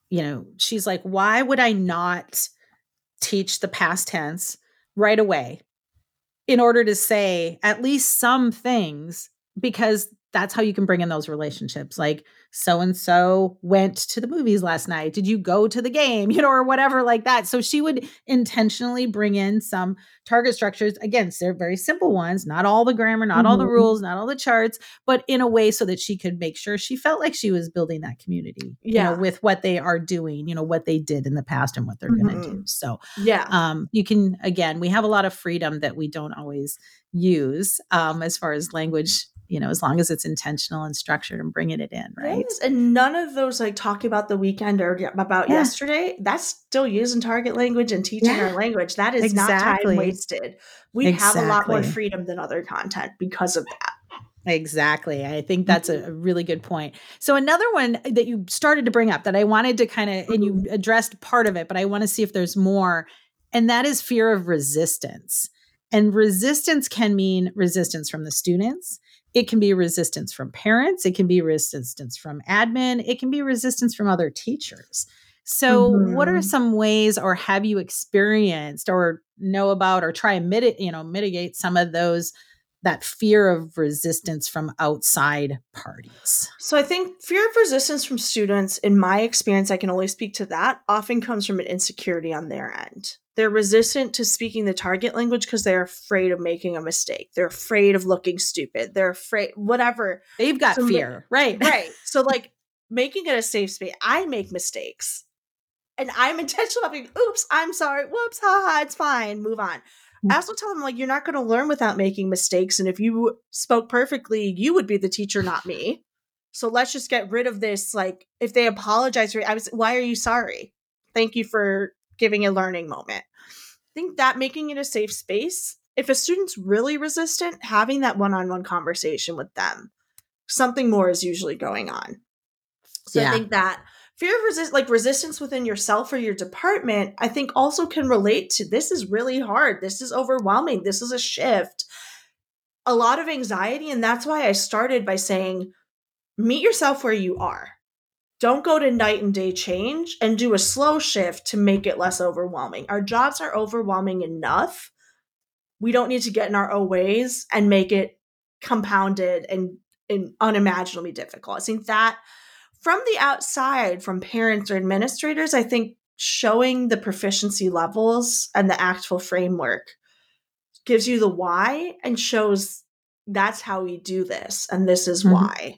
you know, she's like, why would I not teach the past tense right away in order to say at least some things? Because that's how you can bring in those relationships. Like, so-and-so went to the movies last night. Did you go to the game, or whatever like that? So she would intentionally bring in some target structures. Again, they're very simple ones, not all the grammar, not all the rules, not all the charts, but in a way so that she could make sure she felt like she was building that community, with what they are doing, what they did in the past and what they're going to do. So you can, again, we have a lot of freedom that we don't always use as far as language, as long as it's intentional and structured and bringing it in, right? Yes. And none of those like talking about the weekend or about yesterday, that's still using target language and teaching our language. That is not time wasted. We have a lot more freedom than other content because of that. Exactly. I think that's a really good point. So another one that you started to bring up that I wanted to kind of, and you addressed part of it, but I want to see if there's more, and that is fear of resistance. And resistance can mean resistance from the students. It can be resistance from parents. It can be resistance from admin. It can be resistance from other teachers. So what are some ways, or have you experienced or know about, or try and mitigate some of those, that fear of resistance from outside parties? So I think fear of resistance from students, in my experience, I can only speak to that, often comes from an insecurity on their end. They're resistant to speaking the target language because they're afraid of making a mistake. They're afraid of looking stupid. They're afraid, whatever. They've got fear. Right. So like making it a safe space. I make mistakes and I'm intentional about being, oops, I'm sorry. Whoops. Ha, it's fine. Move on. I also tell them, like, you're not going to learn without making mistakes. And if you spoke perfectly, you would be the teacher, not me. So let's just get rid of this. Like, if they apologize, why are you sorry? Thank you for giving a learning moment. I think that making it a safe space, if a student's really resistant, having that one-on-one conversation with them, something more is usually going on. So I think that fear of resistance within yourself or your department, I think also can relate to this is really hard. This is overwhelming. This is a shift, a lot of anxiety. And that's why I started by saying, meet yourself where you are. Don't go to night and day change, and do a slow shift to make it less overwhelming. Our jobs are overwhelming enough. We don't need to get in our own ways and make it compounded and unimaginably difficult. I think that from the outside, from parents or administrators, I think showing the proficiency levels and the ACTFL framework gives you the why and shows that's how we do this and this is why.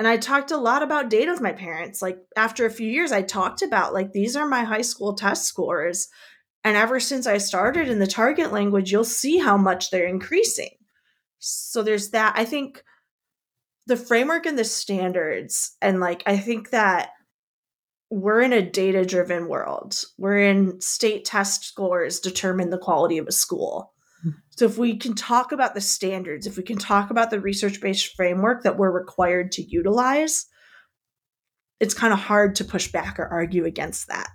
And I talked a lot about data with my parents. Like after a few years, I talked about like, these are my high school test scores. And ever since I started in the target language, you'll see how much they're increasing. So there's that. I think the framework and the standards. And like, I think that we're in a data-driven world. We're in state test scores determine the quality of a school. So if we can talk about the standards, if we can talk about the research-based framework that we're required to utilize, it's kind of hard to push back or argue against that.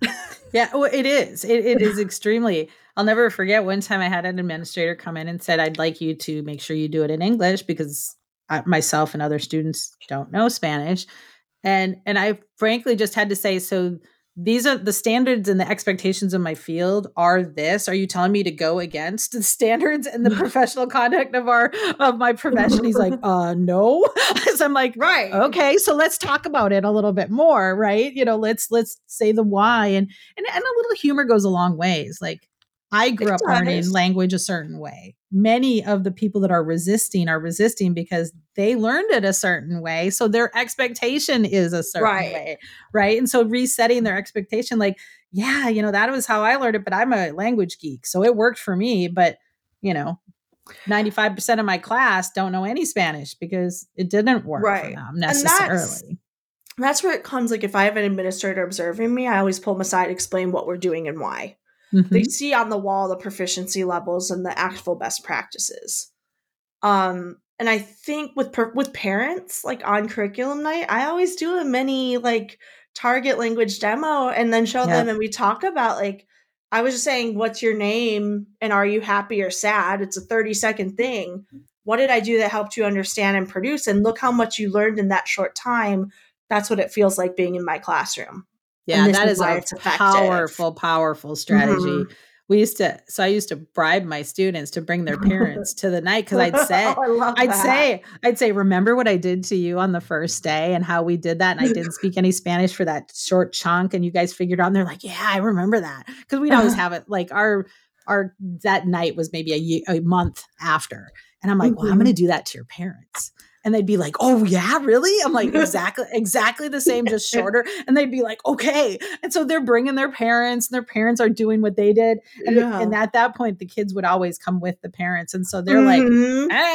Well, it is. It is extremely. I'll never forget one time I had an administrator come in and said, I'd like you to make sure you do it in English because myself and other students don't know Spanish. And I frankly just had to say, so these are the standards and the expectations of my field are this. Are you telling me to go against the standards and the professional conduct of my profession? He's like, no. So I'm like, right. Okay. So let's talk about it a little bit more, right? Let's say the why, and a little humor goes a long ways. Like I grew up learning language a certain way. Many of the people that are resisting because they learned it a certain way. So their expectation is a certain way. Right. And so resetting their expectation, like, that was how I learned it, but I'm a language geek. So it worked for me, but 95% of my class don't know any Spanish because it didn't work for them necessarily. That's where it comes. Like if I have an administrator observing me, I always pull them aside, explain what we're doing and why. Mm-hmm. They see on the wall the proficiency levels and the ACTFL best practices. And I think with parents, like on curriculum night, I always do a mini like target language demo and then show them. And we talk about like, I was just saying, what's your name? And are you happy or sad? It's a 30-second thing. What did I do that helped you understand and produce? And look how much you learned in that short time. That's what it feels like being in my classroom. Yeah, that is a powerful strategy. Mm-hmm. I used to bribe my students to bring their parents to the night. Cause I'd say, remember what I did to you on the first day and how we did that. And I didn't speak any Spanish for that short chunk. And you guys figured out, and they're like, yeah, I remember that. Cause we'd always have it like our that night was maybe a month after. And I'm like, well, I'm going to do that to your parents. And they'd be like, oh yeah, really? I'm like, exactly the same, just shorter. And they'd be like, okay. And so they're bringing their parents and their parents are doing what they did. And, and at that point, the kids would always come with the parents. And so they're like,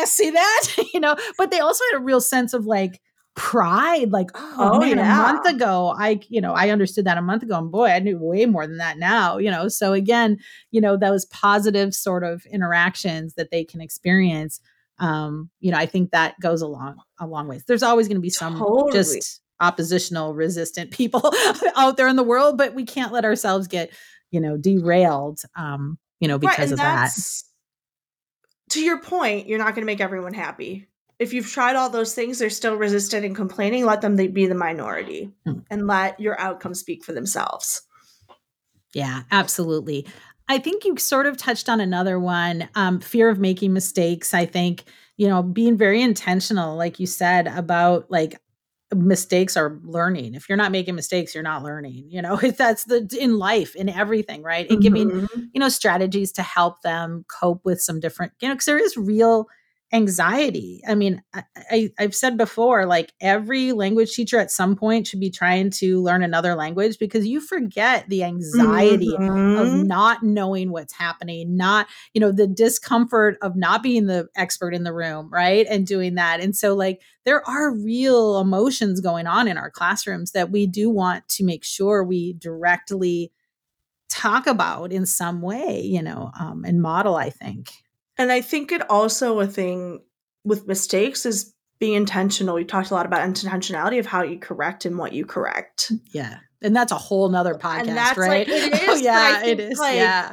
see that, but they also had a real sense of like pride, like, a month ago, I understood that a month ago, and boy, I knew way more than that now, So again, those positive sort of interactions that they can experience. I think that goes a long ways. There's always going to be some just oppositional, resistant people out there in the world, but we can't let ourselves get, derailed, because of that. To your point, you're not going to make everyone happy. If you've tried all those things, they're still resistant and complaining. Let them be the minority and let your outcomes speak for themselves. Yeah, absolutely. I think you sort of touched on another one, fear of making mistakes. I think, being very intentional, like you said, about like mistakes are learning. If you're not making mistakes, you're not learning, that's in life, in everything, right? And giving, strategies to help them cope with some different, because there is real anxiety. I mean, I've said before, like every language teacher at some point should be trying to learn another language because you forget the anxiety of not knowing what's happening, not, the discomfort of not being the expert in the room, right? And doing that. And so like there are real emotions going on in our classrooms that we do want to make sure we directly talk about in some way, and model, I think. And I think it also a thing with mistakes is being intentional. We talked a lot about intentionality of how you correct and what you correct. Yeah. And that's a whole nother podcast, and that's right? Like, it is, it is. Like, yeah.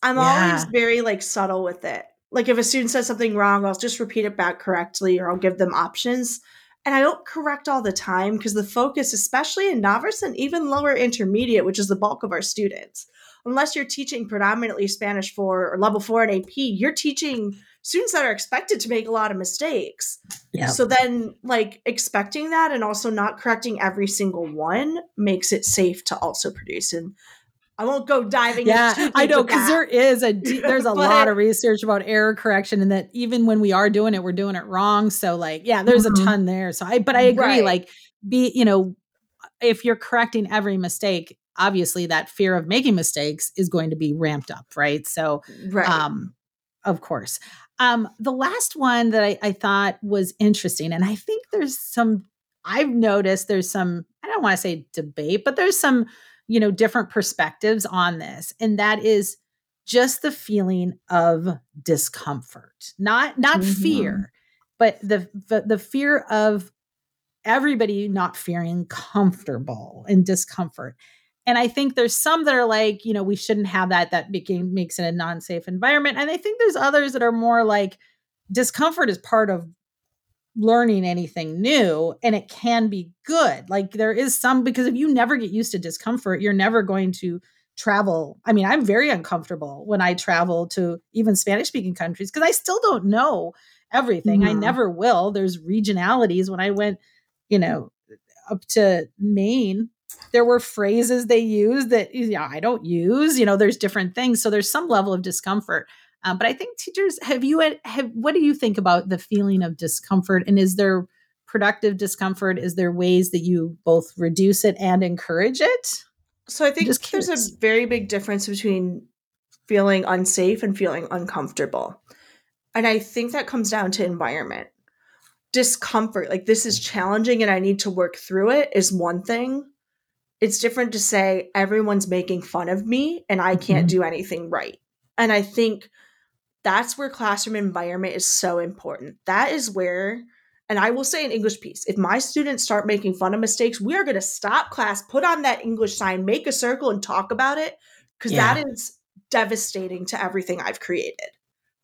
I'm always very like subtle with it. Like if a student says something wrong, I'll just repeat it back correctly or I'll give them options. And I don't correct all the time because the focus, especially in novice and even lower intermediate, which is the bulk of our students, unless you're teaching predominantly Spanish 4 or level 4 in AP, you're teaching students that are expected to make a lot of mistakes. Yeah. So then like expecting that and also not correcting every single one makes it safe to also produce. And I won't go diving into I know, because there's a lot of research about error correction and that even when we are doing it, we're doing it wrong. So like, yeah, there's a ton there. So I agree, right. Like if you're correcting every mistake, obviously that fear of making mistakes is going to be ramped up, right? So, of course. The last one that I thought was interesting, and I think I've noticed there's some, I don't want to say debate, but there's some, different perspectives on this. And that is just the feeling of discomfort, not fear, but the fear of everybody not feeling comfortable and discomfort. And I think there's some that are like, we shouldn't have that makes it a non-safe environment. And I think there's others that are more like discomfort is part of learning anything new and it can be good. Like there is some, because if you never get used to discomfort, you're never going to travel. I mean, I'm very uncomfortable when I travel to even Spanish-speaking countries because I still don't know everything. I never will. There's regionalities. When I went, up to Maine, there were phrases they used that I don't use, there's different things. So there's some level of discomfort. But I think teachers, what do you think about the feeling of discomfort? And is there productive discomfort? Is there ways that you both reduce it and encourage it? So I think there's a very big difference between feeling unsafe and feeling uncomfortable. And I think that comes down to environment. Discomfort, like this is challenging and I need to work through it, is one thing. It's different to say everyone's making fun of me and I can't do anything right. And I think that's where classroom environment is so important. That is where, and I will say an English piece, if my students start making fun of mistakes, we are going to stop class, put on that English sign, make a circle and talk about it. Because that is devastating to everything I've created.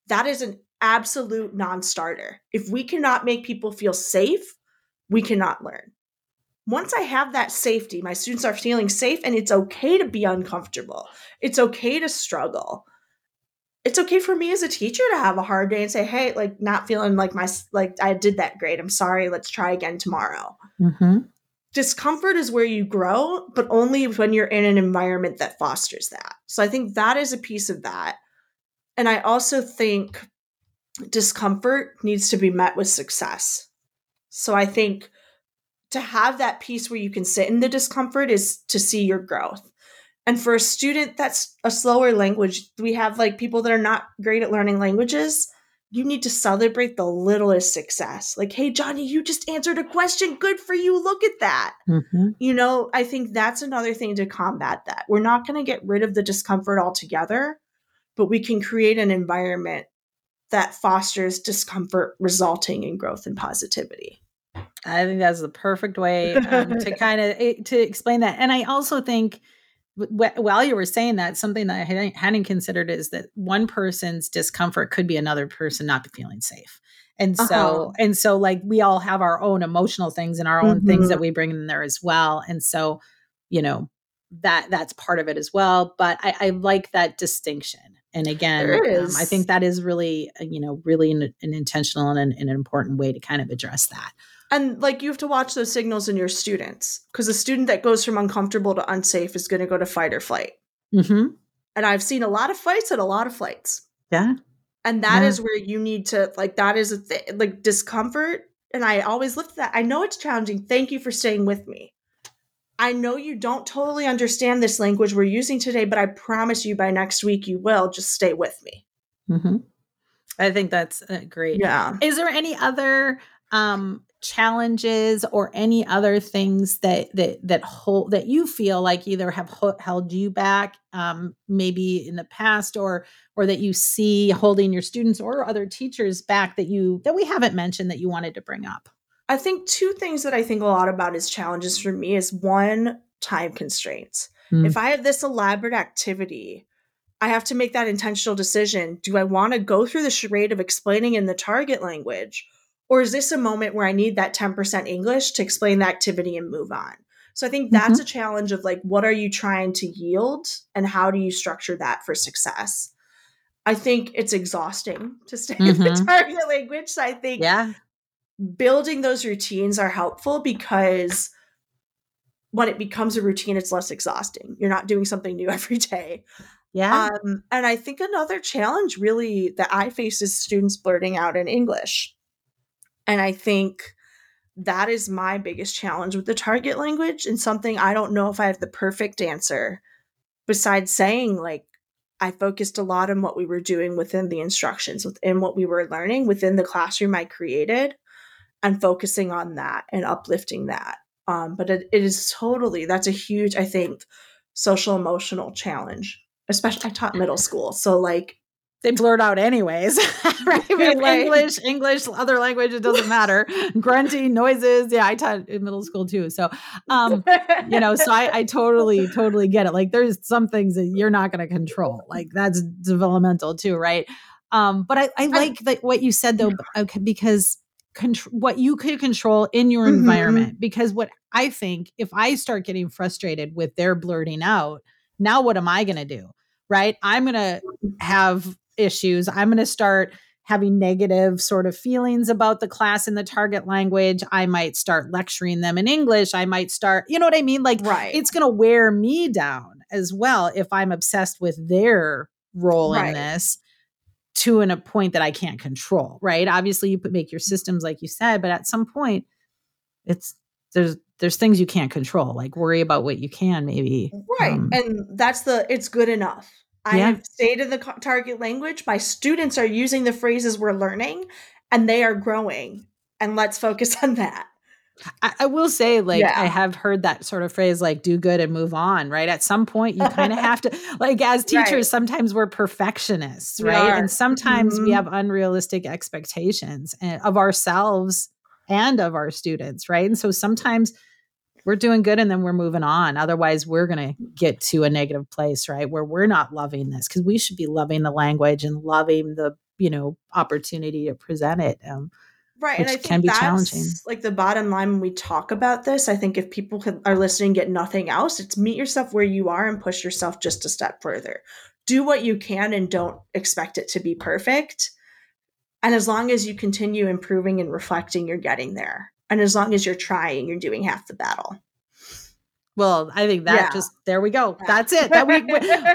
That is an absolute non-starter. If we cannot make people feel safe, we cannot learn. once I have that safety, my students are feeling safe, and it's okay to be uncomfortable. It's okay to struggle. It's okay for me as a teacher to have a hard day and say, hey, like, not feeling like I did that great. I'm sorry. Let's try again tomorrow. Mm-hmm. Discomfort is where you grow, but only when you're in an environment that fosters that. So I think that is a piece of that. And I also think discomfort needs to be met with success. So I think to have that piece where you can sit in the discomfort is to see your growth. And for a student that's a slower language, we have like people that are not great at learning languages. You need to celebrate the littlest success. Like, hey, Johnny, you just answered a question. Good for you. Look at that. Mm-hmm. You know, I think that's another thing to combat that. We're not going to get rid of the discomfort altogether, but we can create an environment that fosters discomfort resulting in growth and positivity. I think that's the perfect way to explain that. And I also think while you were saying that, something that I hadn't considered is that one person's discomfort could be another person not feeling safe. And so, like we all have our own emotional things and our own things that we bring in there as well. And so, you know, that's part of it as well. But I like that distinction. And again, I think that is really, you know, really an intentional and an important way to kind of address that. And like, you have to watch those signals in your students, because a student that goes from uncomfortable to unsafe is going to go to fight or flight. Mm-hmm. And I've seen a lot of fights and a lot of flights. Yeah. And that is where you need to, like, that is a like discomfort. And I always look at that. I know it's challenging. Thank you for staying with me. I know you don't totally understand this language we're using today, but I promise you by next week, you will. Just stay with me. Mm-hmm. I think that's great. Yeah. Is there any other, challenges or any other things that you feel like either have held you back, maybe in the past, or that you see holding your students or other teachers back that we haven't mentioned that you wanted to bring up? I think two things that I think a lot about as challenges for me is, one, time constraints. Mm. If I have this elaborate activity, I have to make that intentional decision. Do I want to go through the charade of explaining in the target language? Or is this a moment where I need that 10% English to explain the activity and move on? So I think that's a challenge of, like, what are you trying to yield and how do you structure that for success? I think it's exhausting to stay in the target language. So I think building those routines are helpful, because when it becomes a routine, it's less exhausting. You're not doing something new every day. Yeah. And I think another challenge really that I face is students blurting out in English. And I think that is my biggest challenge with the target language, and something I don't know if I have the perfect answer besides saying, like, I focused a lot on what we were doing within the instructions, within what we were learning, within the classroom I created, and focusing on that and uplifting that. But it is totally, that's a huge, I think, social emotional challenge, especially I taught middle school. So like, they blurt out anyways, right? I mean, English, other language, it doesn't matter. Grunting noises. Yeah. I taught in middle school too. So, you know, so I totally, totally get it. Like, there's some things that you're not going to control. Like, that's developmental too. Right. But I like that what you said though, because what you could control in your environment, because what I think, if I start getting frustrated with their blurting out, now what am I going to do? Right. I'm going to have issues. I'm going to start having negative sort of feelings about the class in the target language. I might start lecturing them in English. I might start, you know what I mean? Like, it's going to wear me down as well if I'm obsessed with their role in this to a point that I can't control. Right. Obviously, you make your systems, like you said, but at some point, there's things you can't control. Like, worry about what you can, maybe. Right. And that's it's good enough. I have stayed in the target language. My students are using the phrases we're learning and they are growing, and let's focus on that. I will say, like, I have heard that sort of phrase, like, do good and move on. Right. At some point you kind of have to, like, as teachers, sometimes we're perfectionists. Right. And sometimes we have unrealistic expectations of ourselves and of our students. Right. And so sometimes we're doing good and then we're moving on. Otherwise we're going to get to a negative place, right, where we're not loving this, because we should be loving the language and loving the, you know, opportunity to present it. Right. Which and I think can be that's challenging. Like the bottom line when we talk about this. I think if people are listening, get nothing else, it's meet yourself where you are and push yourself just a step further. Do what you can and don't expect it to be perfect. And as long as you continue improving and reflecting, you're getting there. And as long as you're trying, you're doing half the battle. Well, I think that there we go. Yeah. That's it. That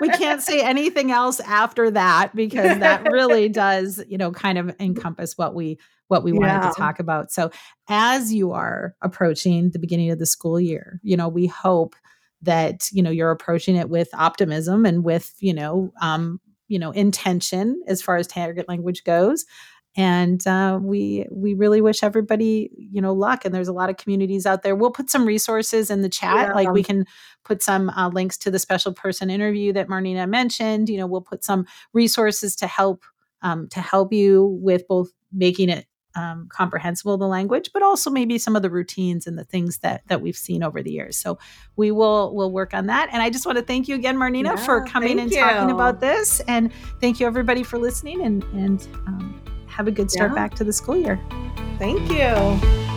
we can't say anything else after that, because that really does, you know, kind of encompass what we wanted to talk about. So as you are approaching the beginning of the school year, you know, we hope that, you know, you're approaching it with optimism and with, you know, intention as far as target language goes. And we really wish everybody, you know, luck. And there's a lot of communities out there. We'll put some resources in the chat. Yeah. Like we can put some links to the special person interview that Marnina mentioned. You know, we'll put some resources to help you with both making it comprehensible, the language, but also maybe some of the routines and the things that we've seen over the years. So we'll work on that. And I just want to thank you again, Marnina, for coming and talking about this. And thank you everybody for listening and have a good start back to the school year. Thank you.